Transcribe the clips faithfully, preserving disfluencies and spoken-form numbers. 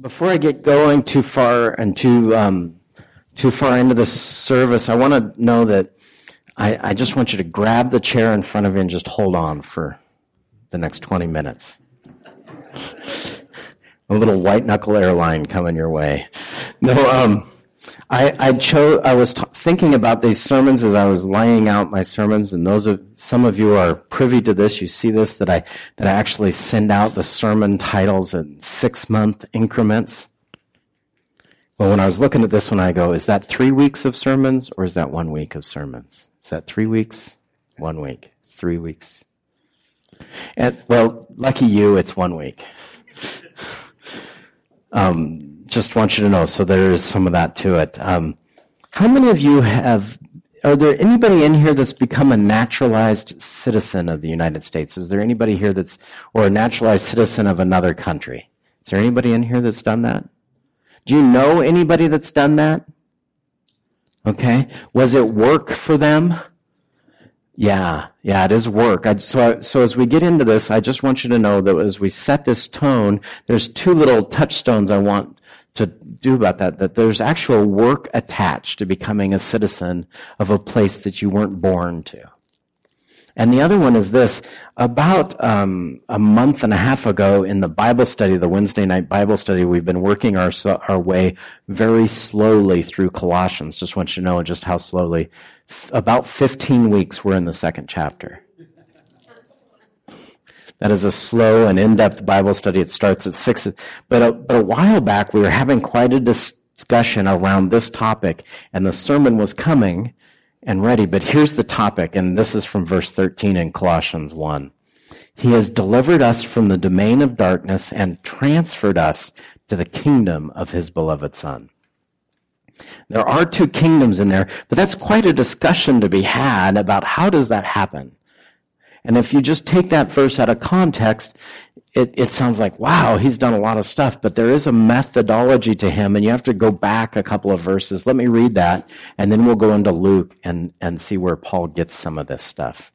Before I get going too far and too um, too far into the service, I want to know that I, I just want you to grab the chair in front of you and just hold on for the next twenty minutes. A little white knuckle airline coming your way. No, um, I I chose. I was t- thinking about these sermons as I was laying out my sermons, and those of some of you are privy to this. You see this that I that I actually send out the sermon titles in six month increments. Well, when I was looking at this one, I go, is that three weeks of sermons or is that one week of sermons? Is that three weeks, one week, three weeks? And well, lucky you, it's one week. um. Just want you to know, so there is some of that to it. Um, how many of you have, are there anybody in here that's become a naturalized citizen of the United States? Is there anybody here that's, or a naturalized citizen of another country? Is there anybody in here that's done that? Do you know anybody that's done that? Okay. Was it work for them? Yeah, yeah, it is work. I, so, I, so as we get into this, I just want you to know that as we set this tone, there's two little touchstones I want to do about that, that there's actual work attached to becoming a citizen of a place that you weren't born to. And the other one is this. About um, a month and a half ago in the Bible study, the Wednesday night Bible study, we've been working our our way very slowly through Colossians. Just want you to know just how slowly. F- about fifteen weeks, we're in the second chapter. That is a slow and in-depth Bible study. It starts at six. But a, but a while back, we were having quite a discussion around this topic, and the sermon was coming and ready. But here's the topic, and this is from verse thirteen in Colossians one. He has delivered us from the domain of darkness and transferred us to the kingdom of his beloved Son. There are two kingdoms in there, but that's quite a discussion to be had about how does that happen. And if you just take that verse out of context, it, it sounds like, wow, he's done a lot of stuff, but there is a methodology to him, and you have to go back a couple of verses. Let me read that, and then we'll go into Luke and, and see where Paul gets some of this stuff.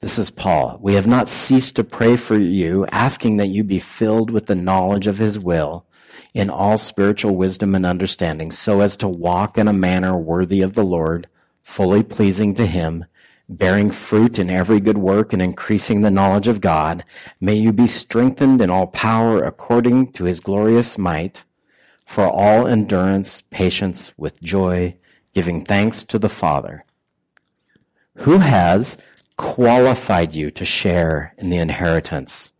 This is Paul. We have not ceased to pray for you, asking that you be filled with the knowledge of his will in all spiritual wisdom and understanding, so as to walk in a manner worthy of the Lord, fully pleasing to him, bearing fruit in every good work and increasing the knowledge of God. May you be strengthened in all power according to his glorious might, for all endurance, patience with joy, giving thanks to the Father, who has qualified you to share in the inheritance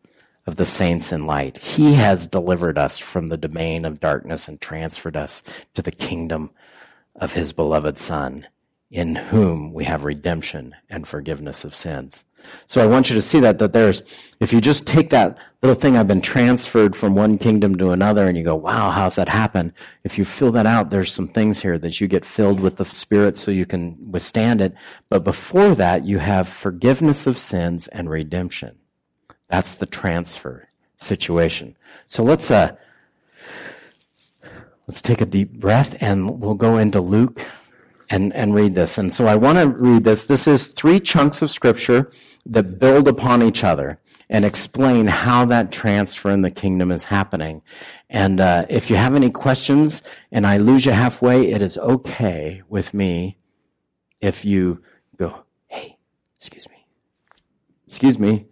of the saints in light. He has delivered us from the domain of darkness and transferred us to the kingdom of his beloved Son, in whom we have redemption and forgiveness of sins. So I want you to see that, that there's, if you just take that little thing, I've been transferred from one kingdom to another, and you go, wow, how's that happen? If you fill that out, there's some things here that you get filled with the Spirit so you can withstand it. But before that, you have forgiveness of sins and redemption. That's the transfer situation. So let's, uh, let's take a deep breath, and we'll go into Luke And, and read this. And so I want to read this. This is three chunks of Scripture that build upon each other and explain how that transfer in the kingdom is happening. And uh, if you have any questions and I lose you halfway, it is okay with me if you go, hey, excuse me, excuse me,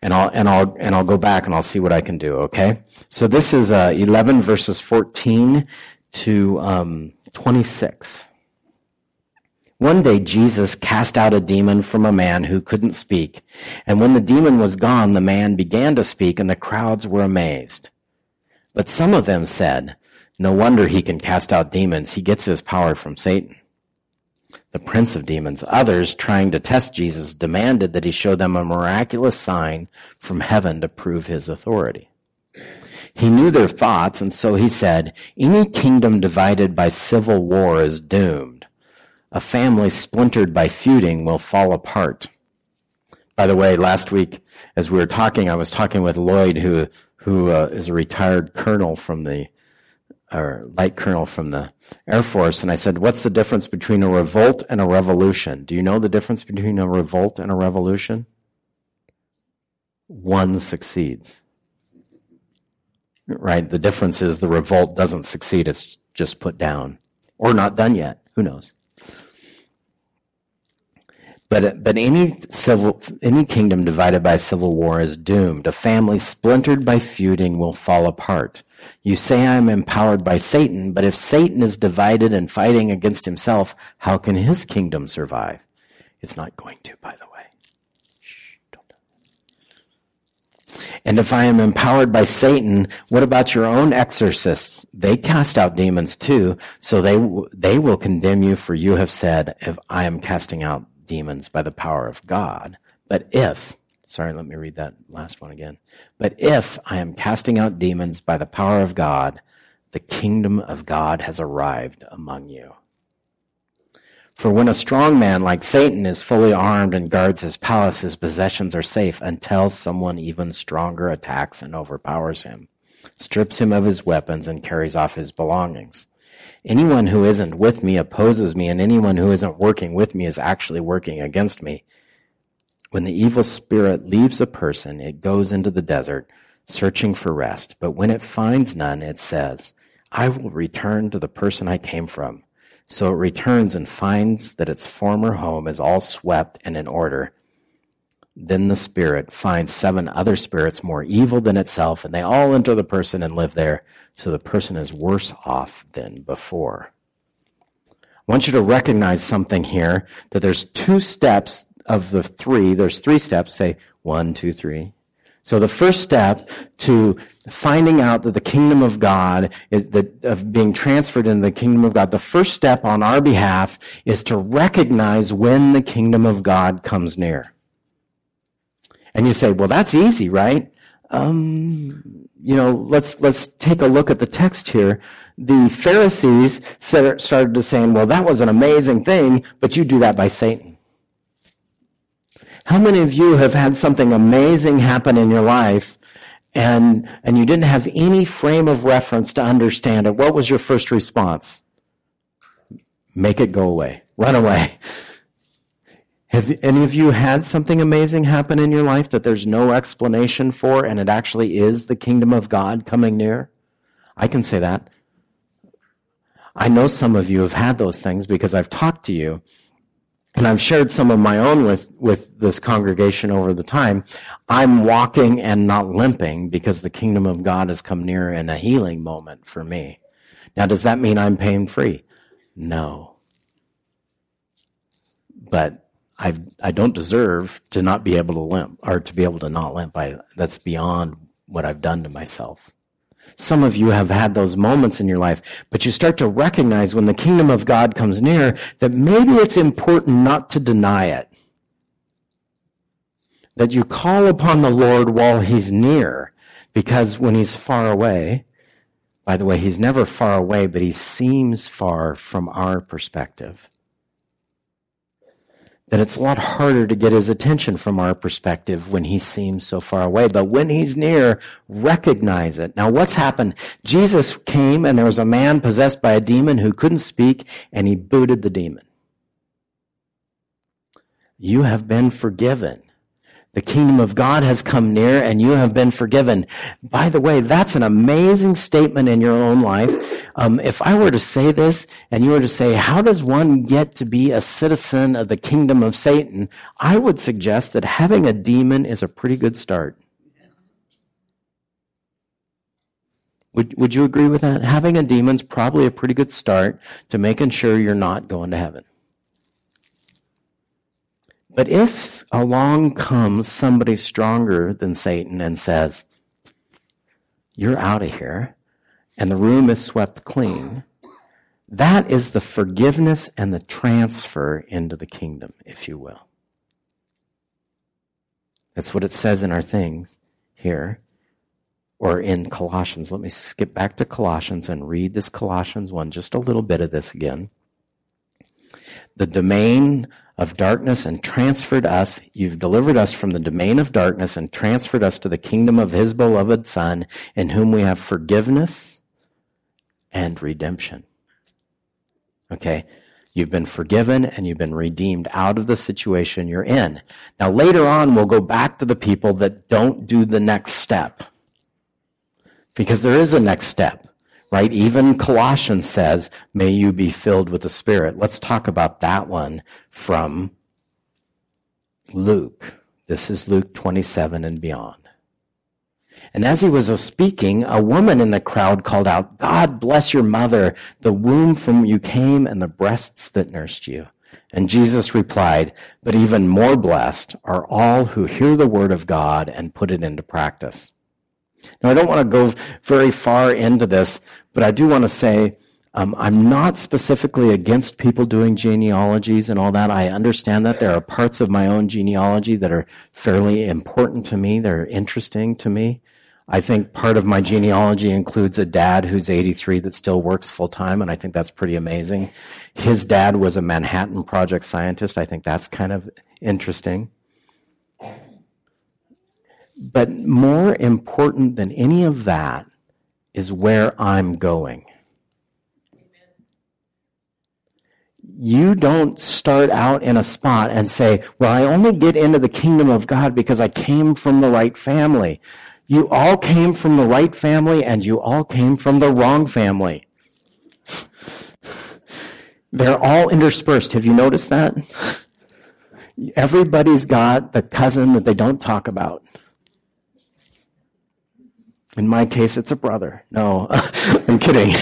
and I'll and I'll and I'll go back and I'll see what I can do. Okay. So this is uh, eleven verses fourteen to um, twenty-six. One day Jesus cast out a demon from a man who couldn't speak, and when the demon was gone, the man began to speak, and the crowds were amazed. But some of them said, "No wonder he can cast out demons. He gets his power from Satan, the prince of demons." Others, trying to test Jesus, demanded that he show them a miraculous sign from heaven to prove his authority. He knew their thoughts, and so he said, "Any kingdom divided by civil war is doomed. A family splintered by feuding will fall apart." By the way, last week as we were talking, I was talking with Lloyd, who who uh, is a retired colonel from the, or light colonel from the Air Force, and I said, "What's the difference between a revolt and a revolution?" Do you know the difference between a revolt and a revolution? One succeeds. right? The difference is the revolt doesn't succeed. It's just put down or not done yet. Who knows? But but any civil any kingdom divided by civil war is doomed. A family splintered by feuding will fall apart. You say I am empowered by Satan, but if Satan is divided and fighting against himself, how can his kingdom survive? It's not going to, by the way. Shh, don't do that. And if I am empowered by Satan, what about your own exorcists? They cast out demons too, so they they will condemn you, for you have said, if I am casting out demons by the power of God. But if, sorry, let me read that last one again. But if I am casting out demons by the power of God, the kingdom of God has arrived among you. For when a strong man like Satan is fully armed and guards his palace, his possessions are safe until someone even stronger attacks and overpowers him, strips him of his weapons, and carries off his belongings. Anyone who isn't with me opposes me, and anyone who isn't working with me is actually working against me. When the evil spirit leaves a person, it goes into the desert, searching for rest. But when it finds none, it says, I will return to the person I came from. So it returns and finds that its former home is all swept and in order. Then the spirit finds seven other spirits more evil than itself, and they all enter the person and live there, so the person is worse off than before. I want you to recognize something here, that there's two steps of the three. There's three steps, say one, two, three. So the first step to finding out that the kingdom of God, is that of being transferred into the kingdom of God, the first step on our behalf is to recognize when the kingdom of God comes near. And you say, well, that's easy, right? Um, you know, let's let's take a look at the text here. The Pharisees started to saying, well, that was an amazing thing, but you do that by Satan. How many of you have had something amazing happen in your life and and you didn't have any frame of reference to understand it? What was your first response? Make it go away. Run away. Have any of you had something amazing happen in your life that there's no explanation for, and it actually is the kingdom of God coming near? I can say that. I know some of you have had those things because I've talked to you, and I've shared some of my own with, with this congregation over the time. I'm walking and not limping because the kingdom of God has come near in a healing moment for me. Now, does that mean I'm pain-free? No. But I've, I don't deserve to not be able to limp, or to be able to not limp. I, that's beyond what I've done to myself. Some of you have had those moments in your life, but you start to recognize when the kingdom of God comes near that maybe it's important not to deny it. That you call upon the Lord while he's near, because when he's far away, by the way, he's never far away, but he seems far from our perspective. That it's a lot harder to get his attention from our perspective when he seems so far away. But when he's near, recognize it. Now, what's happened? Jesus came, and there was a man possessed by a demon who couldn't speak, and he booted the demon. You have been forgiven. The kingdom of God has come near, and you have been forgiven. By the way, that's an amazing statement in your own life. Um, if I were to say this, and you were to say, how does one get to be a citizen of the kingdom of Satan? I would suggest that having a demon is a pretty good start. Would, would you agree with that? Having a demon's probably a pretty good start to making sure you're not going to heaven. But if along comes somebody stronger than Satan and says, you're out of here, and the room is swept clean, that is the forgiveness and the transfer into the kingdom, if you will. That's what it says in our things here, or in Colossians. Let me skip back to Colossians and read this Colossians one, just a little bit of this again. The domain of darkness and transferred us, you've delivered us from the domain of darkness and transferred us to the kingdom of his beloved Son, in whom we have forgiveness and redemption. Okay, you've been forgiven and you've been redeemed out of the situation you're in. Now later on, we'll go back to the people that don't do the next step. Because there is a next step, right? Even Colossians says, may you be filled with the Spirit. Let's talk about that one from Luke. This is Luke twenty-seven and beyond. And as he was speaking, a woman in the crowd called out, God bless your mother, the womb from you came and the breasts that nursed you. And Jesus replied, but even more blessed are all who hear the word of God and put it into practice. Now, I don't want to go very far into this, but I do want to say um, I'm not specifically against people doing genealogies and all that. I understand that there are parts of my own genealogy that are fairly important to me. They're interesting to me. I think part of my genealogy includes a dad who's eighty-three that still works full-time, and I think that's pretty amazing. His dad was a Manhattan Project scientist. I think that's kind of interesting. But more important than any of that is where I'm going. You don't start out in a spot and say, well, I only get into the kingdom of God because I came from the right family. You all came from the right family, and you all came from the wrong family. They're all interspersed. Have you noticed that? Everybody's got the cousin that they don't talk about. In my case, it's a brother. No, I'm kidding.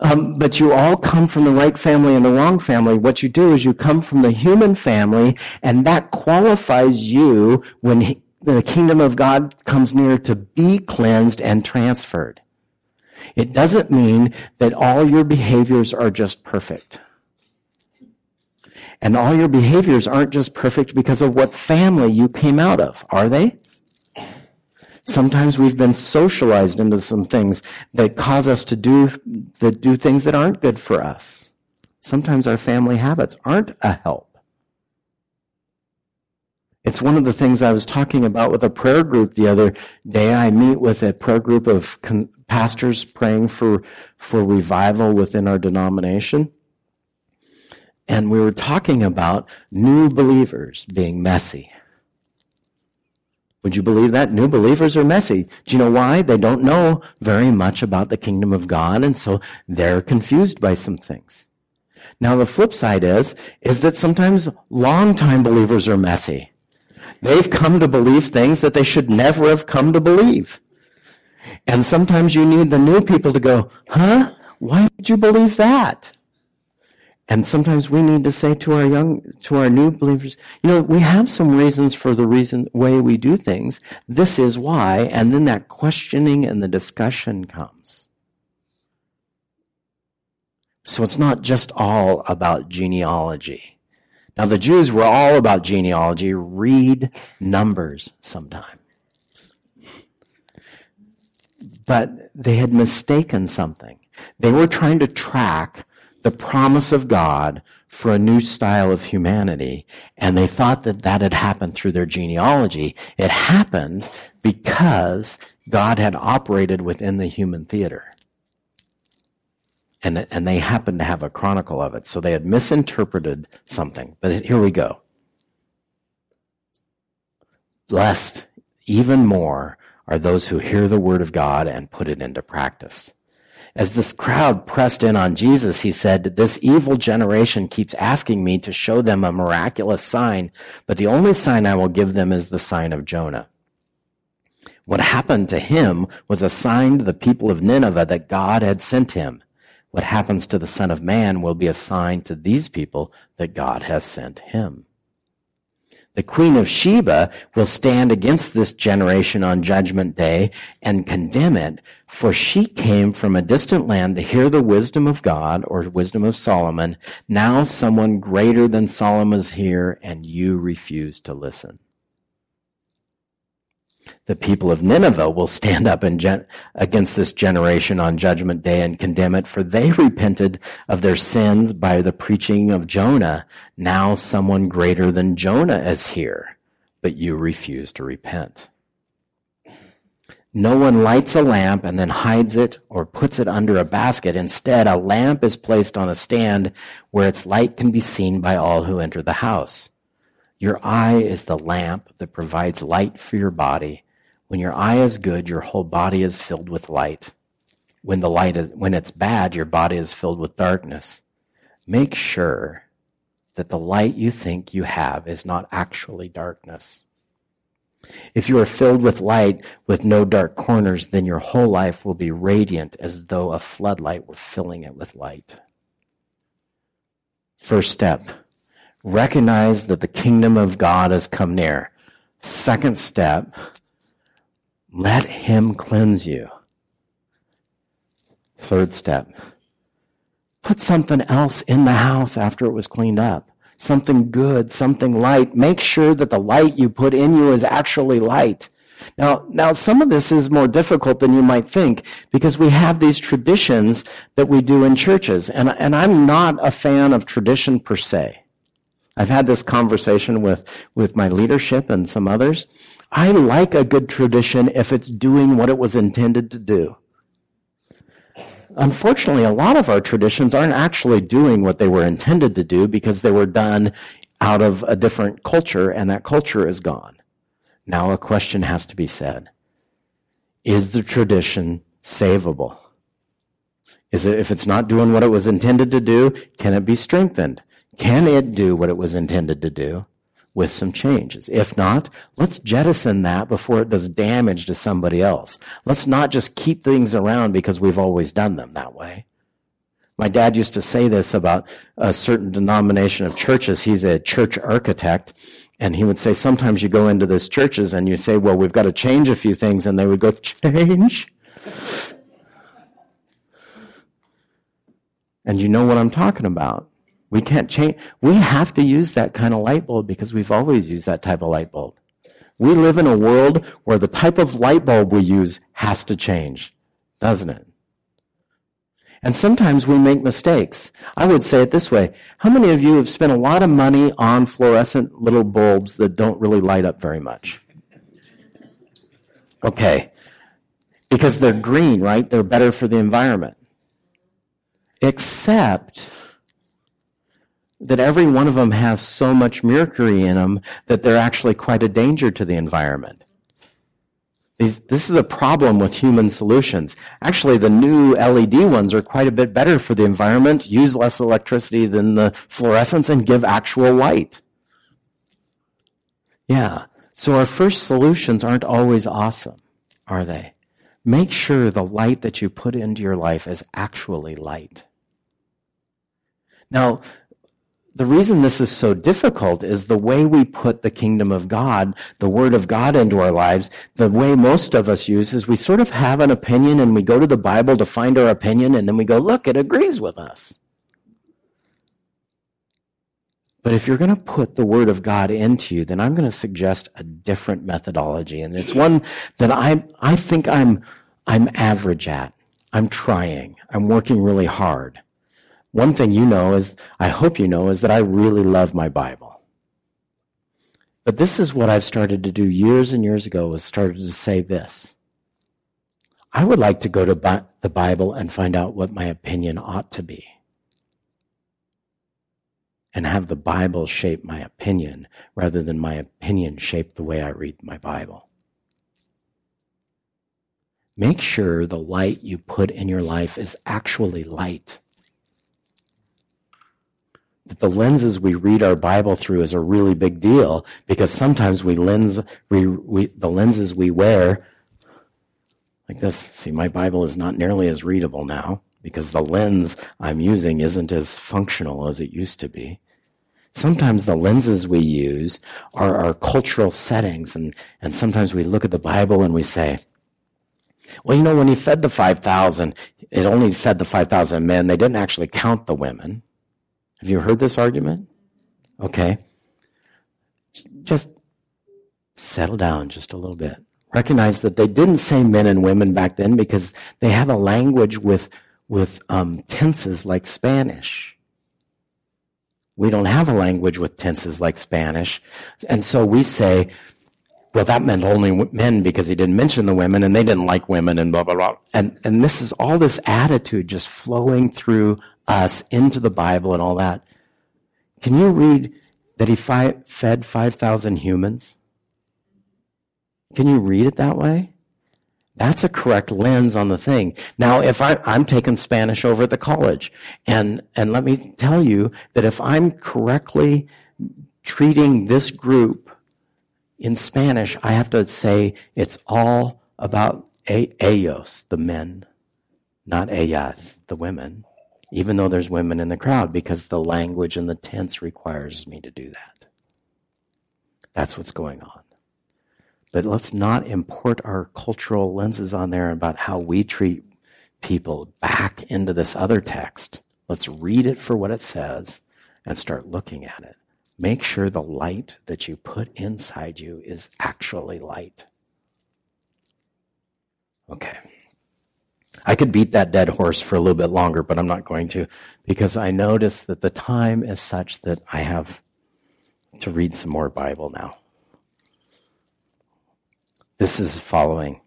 Um, but you all come from the right family and the wrong family. What you do is you come from the human family, and that qualifies you when he, the kingdom of God comes near to be cleansed and transferred. It doesn't mean that all your behaviors are just perfect. And all your behaviors aren't just perfect because of what family you came out of, are they? Sometimes we've been socialized into some things that cause us to do that do things that aren't good for us. Sometimes our family habits aren't a help. It's one of the things I was talking about with a prayer group the other day. I meet with a prayer group of pastors praying for, for revival within our denomination. And we were talking about new believers being messy. Would you believe that? New believers are messy. Do you know why? They don't know very much about the kingdom of God, and so they're confused by some things. Now, the flip side is, is that sometimes long-time believers are messy. They've come to believe things that they should never have come to believe. And sometimes you need the new people to go, huh? Why did you believe that? And sometimes we need to say to our young, to our new believers, you know, we have some reasons for the reason way we do things. This is why. And then that questioning and the discussion comes. So it's not just all about genealogy. Now, the Jews were all about genealogy. Read Numbers sometime. But they had mistaken something. They were trying to track the promise of God for a new style of humanity, and they thought that that had happened through their genealogy. It happened because God had operated within the human theater. And, and they happened to have a chronicle of it. So they had misinterpreted something. But here we go. Blessed even more are those who hear the word of God and put it into practice. As this crowd pressed in on Jesus, he said, this evil generation keeps asking me to show them a miraculous sign, but the only sign I will give them is the sign of Jonah. What happened to him was a sign to the people of Nineveh that God had sent him. What happens to the Son of Man will be a sign to these people that God has sent him. The Queen of Sheba will stand against this generation on Judgment Day and condemn it, for she came from a distant land to hear the wisdom of God, or wisdom of Solomon. Now someone greater than Solomon is here, and you refuse to listen. The people of Nineveh will stand up in gen- against this generation on Judgment Day and condemn it, for they repented of their sins by the preaching of Jonah. Now someone greater than Jonah is here, but you refuse to repent. No one lights a lamp and then hides it or puts it under a basket. Instead, a lamp is placed on a stand where its light can be seen by all who enter the house. Your eye is the lamp that provides light for your body. When your eye is good, your whole body is filled with light. When the light is, when it's bad, your body is filled with darkness. Make sure that the light you think you have is not actually darkness. If you are filled with light with no dark corners, then your whole life will be radiant as though a floodlight were filling it with light. First step, recognize that the kingdom of God has come near. Second step, let him cleanse you. Third step, put something else in the house after it was cleaned up. Something good, something light. Make sure that the light you put in you is actually light. Now, now some of this is more difficult than you might think because we have these traditions that we do in churches. And, and I'm not a fan of tradition per se. I've had this conversation with, with my leadership and some others. I like a good tradition if it's doing what it was intended to do. Unfortunately, a lot of our traditions aren't actually doing what they were intended to do because they were done out of a different culture, and that culture is gone. Now a question has to be said. Is the tradition savable? Is it, if it's not doing what it was intended to do, can it be strengthened? Can it do what it was intended to do with some changes? If not, let's jettison that before it does damage to somebody else. Let's not just keep things around because we've always done them that way. My dad used to say this about a certain denomination of churches. He's a church architect, and he would say, sometimes you go into these churches and you say, well, we've got to change a few things, and they would go, change? And you know what I'm talking about. We can't change. We have to use that kind of light bulb because we've always used that type of light bulb. We live in a world where the type of light bulb we use has to change, doesn't it? And sometimes we make mistakes. I would say it this way. How many of you have spent a lot of money on fluorescent little bulbs that don't really light up very much? Okay. Because they're green, right? They're better for the environment. Except that every one of them has so much mercury in them that they're actually quite a danger to the environment. These, this is a problem with human solutions. Actually, the new L E D ones are quite a bit better for the environment, use less electricity than the fluorescents, and give actual light. Yeah, so our first solutions aren't always awesome, are they? Make sure the light that you put into your life is actually light. Now, the reason this is so difficult is the way we put the kingdom of God, the word of God into our lives, the way most of us use is we sort of have an opinion and we go to the Bible to find our opinion and then we go, look, it agrees with us. But if you're going to put the word of God into you, then I'm going to suggest a different methodology. And it's one that I, I think I'm, I'm average at. I'm trying. I'm working really hard. One thing you know is, I hope you know, is that I really love my Bible. But this is what I've started to do years and years ago, was started to say this. I would like to go to the Bible and find out what my opinion ought to be. And have the Bible shape my opinion, rather than my opinion shape the way I read my Bible. Make sure the light you put in your life is actually light. That the lenses we read our Bible through is a really big deal because sometimes we lens we, we the lenses we wear like this. See, my Bible is not nearly as readable now because the lens I'm using isn't as functional as it used to be. Sometimes the lenses we use are our cultural settings, and, and sometimes we look at the Bible and we say, well, you know, when he fed the five thousand, it only fed the five thousand men. They didn't actually count the women. Have you heard this argument? Okay. Just settle down just a little bit. Recognize that they didn't say men and women back then because they had a language with, with um, tenses like Spanish. We don't have a language with tenses like Spanish. And so we say, well, that meant only men because he didn't mention the women and they didn't like women and blah, blah, blah. And, and this is all this attitude just flowing through us into the Bible and all that. Can you read that he fi- fed five thousand humans? Can you read it that way? That's a correct lens on the thing. Now, if I, I'm taking Spanish over at the college, and, and let me tell you that if I'm correctly treating this group in Spanish, I have to say it's all about ellos, the men, not ellas, the women, even though there's women in the crowd, because the language and the tense requires me to do that. That's what's going on. But let's not import our cultural lenses on there about how we treat people back into this other text. Let's read it for what it says and start looking at it. Make sure the light that you put inside you is actually light. Okay. I could beat that dead horse for a little bit longer, but I'm not going to, because I notice that the time is such that I have to read some more Bible now. This is following.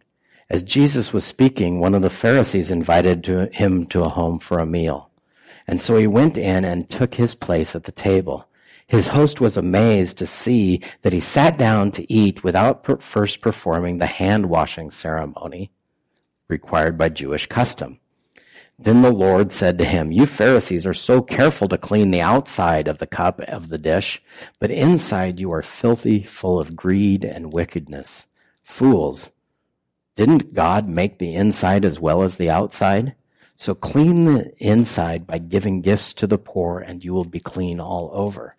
As Jesus was speaking, one of the Pharisees invited to him to a home for a meal. And so he went in and took his place at the table. His host was amazed to see that he sat down to eat without per- first performing the hand-washing ceremony required by Jewish custom. Then the Lord said to him, "You Pharisees are so careful to clean the outside of the cup of the dish, but inside you are filthy, full of greed and wickedness. Fools, didn't God make the inside as well as the outside? So clean the inside by giving gifts to the poor, and you will be clean all over.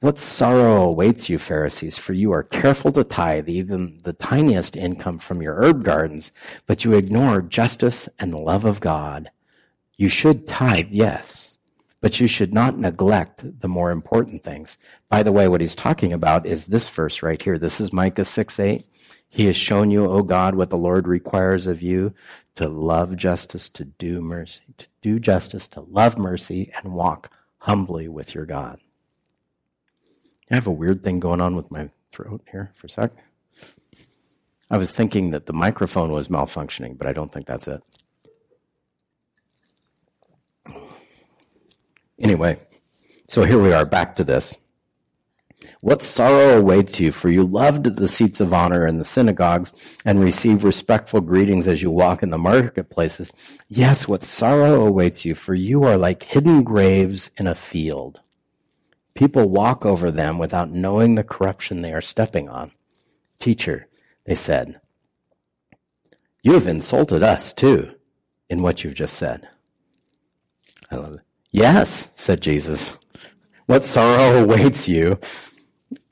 What sorrow awaits you, Pharisees, for you are careful to tithe even the tiniest income from your herb gardens, but you ignore justice and the love of God. You should tithe, yes, but you should not neglect the more important things." By the way, what he's talking about is this verse right here. This is Micah six eight. He has shown you, O God, what the Lord requires of you, to love justice, to do mercy, to do justice, to love mercy, and walk humbly with your God. I have a weird thing going on with my throat here for a sec. I was thinking that the microphone was malfunctioning, but I don't think that's it. Anyway, so here we are, back to this. What sorrow awaits you, for you loved the seats of honor in the synagogues and receive respectful greetings as you walk in the marketplaces. Yes, what sorrow awaits you, for you are like hidden graves in a field. People walk over them without knowing the corruption they are stepping on. Teacher, they said, you have insulted us too in what you've just said. I love it. Yes, said Jesus. What sorrow awaits you,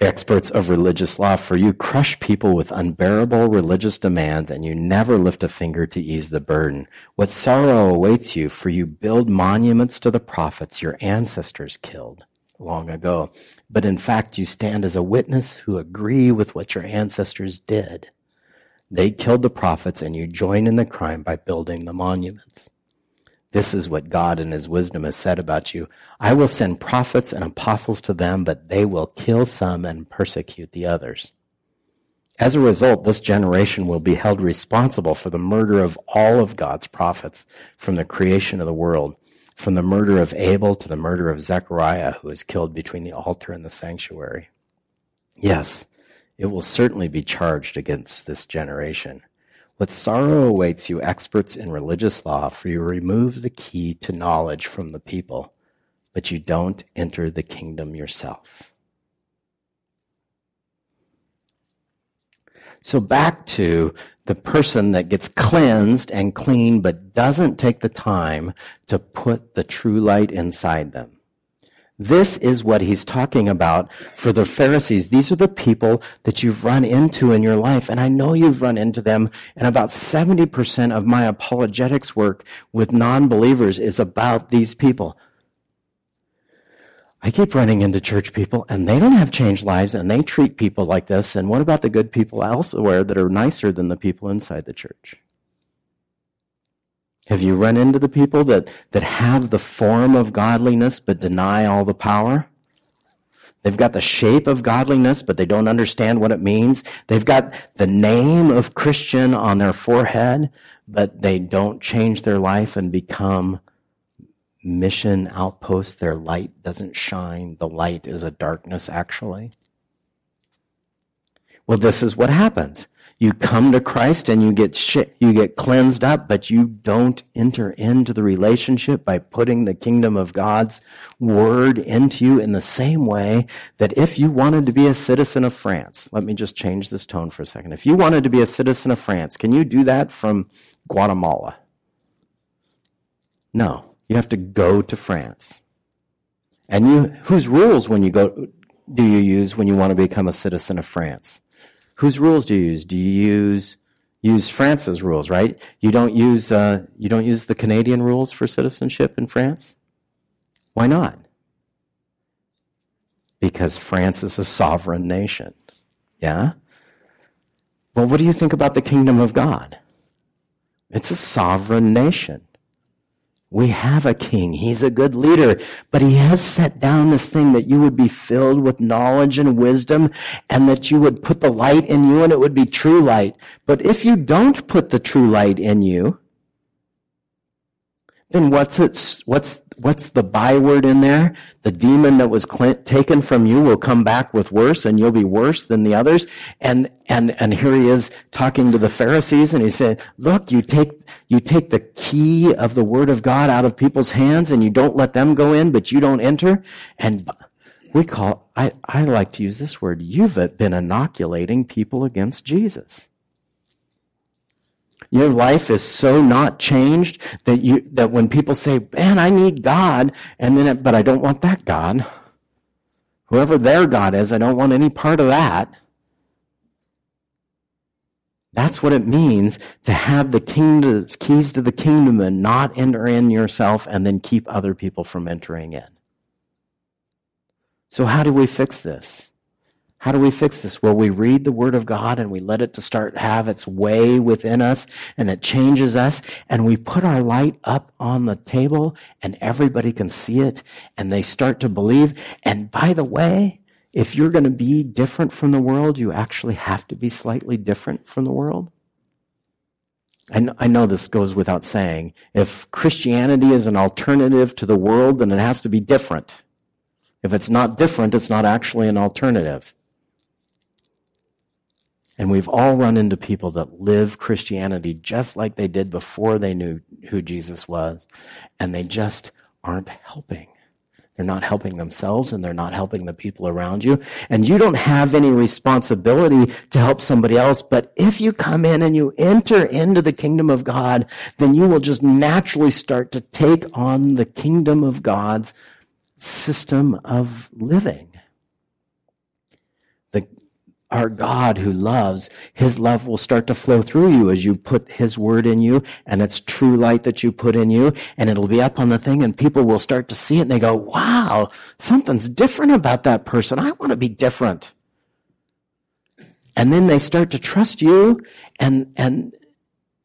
experts of religious law, for you crush people with unbearable religious demands, and you never lift a finger to ease the burden. What sorrow awaits you, for you build monuments to the prophets your ancestors killed long ago. But in fact, you stand as a witness who agree with what your ancestors did. They killed the prophets, and you join in the crime by building the monuments. This is what God in his wisdom has said about you. I will send prophets and apostles to them, but they will kill some and persecute the others. As a result, this generation will be held responsible for the murder of all of God's prophets from the creation of the world, from the murder of Abel to the murder of Zechariah, who was killed between the altar and the sanctuary. Yes, it will certainly be charged against this generation. What sorrow awaits you, experts in religious law, for you remove the key to knowledge from the people, but you don't enter the kingdom yourself. So back to the person that gets cleansed and clean, but doesn't take the time to put the true light inside them. This is what he's talking about for the Pharisees. These are the people that you've run into in your life, and I know you've run into them, and about seventy percent of my apologetics work with non-believers is about these people. I keep running into church people, and they don't have changed lives, and they treat people like this, and what about the good people elsewhere that are nicer than the people inside the church? Have you run into the people that, that have the form of godliness but deny all the power? They've got the shape of godliness, but they don't understand what it means. They've got the name of Christian on their forehead, but they don't change their life and become mission outposts. Their light doesn't shine. The light is a darkness, actually. Well, this is what happens. You come to Christ and you get sh- you get cleansed up, but you don't enter into the relationship by putting the kingdom of God's word into you in the same way that if you wanted to be a citizen of France, let me just change this tone for a second. If you wanted to be a citizen of France, can you do that from Guatemala? No, you have to go to France. And you, whose rules when you go do you use when you want to become a citizen of France? Whose rules do you use? Do you use use France's rules, right? You don't use uh, you don't use the Canadian rules for citizenship in France? Why not? Because France is a sovereign nation. Yeah? Well, what do you think about the kingdom of God? It's a sovereign nation. We have a king. He's a good leader, but he has set down this thing that you would be filled with knowledge and wisdom and that you would put the light in you and it would be true light. But if you don't put the true light in you, then what's it's, what's what's the byword in there? The demon that was cl- taken from you will come back with worse, and you'll be worse than the others. And and and here he is talking to the Pharisees, and he said, "Look, you take you take the key of the word of God out of people's hands, and you don't let them go in, but you don't enter." And we call I I like to use this word. You've been inoculating people against Jesus. Your life is so not changed that you that when people say, "Man, I need God," and then it, but I don't want that God. Whoever their God is, I don't want any part of that. That's what it means to have the kingdom, keys to the kingdom, and not enter in yourself, and then keep other people from entering in. So, how do we fix this? How do we fix this? Well, we read the Word of God and we let it to start have its way within us, and it changes us, and we put our light up on the table and everybody can see it and they start to believe. And by the way, if you're going to be different from the world, you actually have to be slightly different from the world. And I know this goes without saying. If Christianity is an alternative to the world, then it has to be different. If it's not different, it's not actually an alternative. And we've all run into people that live Christianity just like they did before they knew who Jesus was, and they just aren't helping. They're not helping themselves, and they're not helping the people around you. And you don't have any responsibility to help somebody else, but if you come in and you enter into the kingdom of God, then you will just naturally start to take on the kingdom of God's system of living. The Our God who loves, his love will start to flow through you as you put his word in you, and it's true light that you put in you, and it'll be up on the thing, and people will start to see it, and they go, "Wow, something's different about that person. I want to be different." And then they start to trust you, and and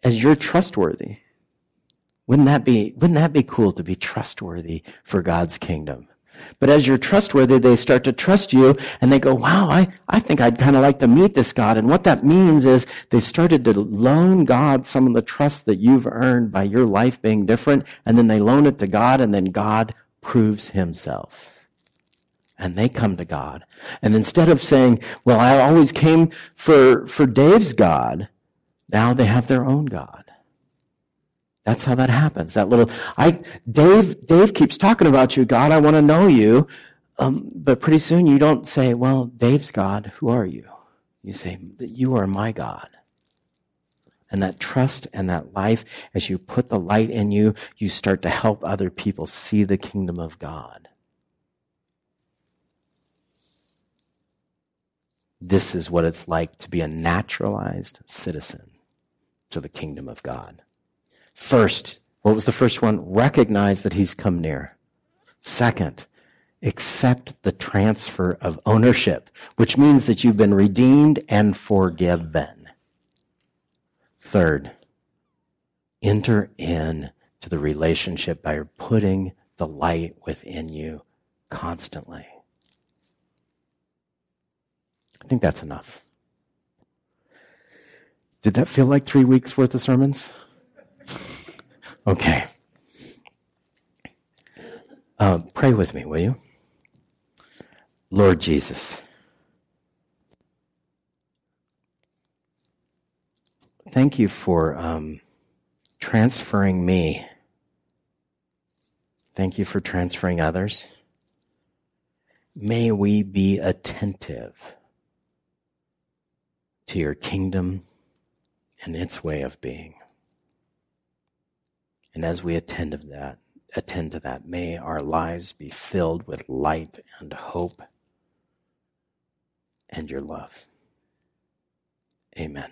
as you're trustworthy. Wouldn't that be, wouldn't that be cool to be trustworthy for God's kingdom? But as you're trustworthy, they start to trust you, and they go, "Wow, I, I think I'd kind of like to meet this God." And what that means is they started to loan God some of the trust that you've earned by your life being different, and then they loan it to God, and then God proves himself. And they come to God. And instead of saying, "Well, I always came for, for Dave's God," now they have their own God. That's how that happens. That little, I, Dave, Dave keeps talking about you, God. I want to know you. Um, but pretty soon you don't say, "Well, Dave's God, who are you?" You say, "You are my God." And that trust and that life, as you put the light in you, you start to help other people see the kingdom of God. This is what it's like to be a naturalized citizen to the kingdom of God. First, what was the first one? Recognize that he's come near. Second, accept the transfer of ownership, which means that you've been redeemed and forgiven. Third, enter in to the relationship by putting the light within you constantly. I think that's enough. Did that feel like three weeks worth of sermons? Okay. Uh, pray with me, will you? Lord Jesus, thank you for um, transferring me. Thank you for transferring others. May we be attentive to your kingdom and its way of being. And as we attend to that, attend to that, may our lives be filled with light and hope and your love. Amen.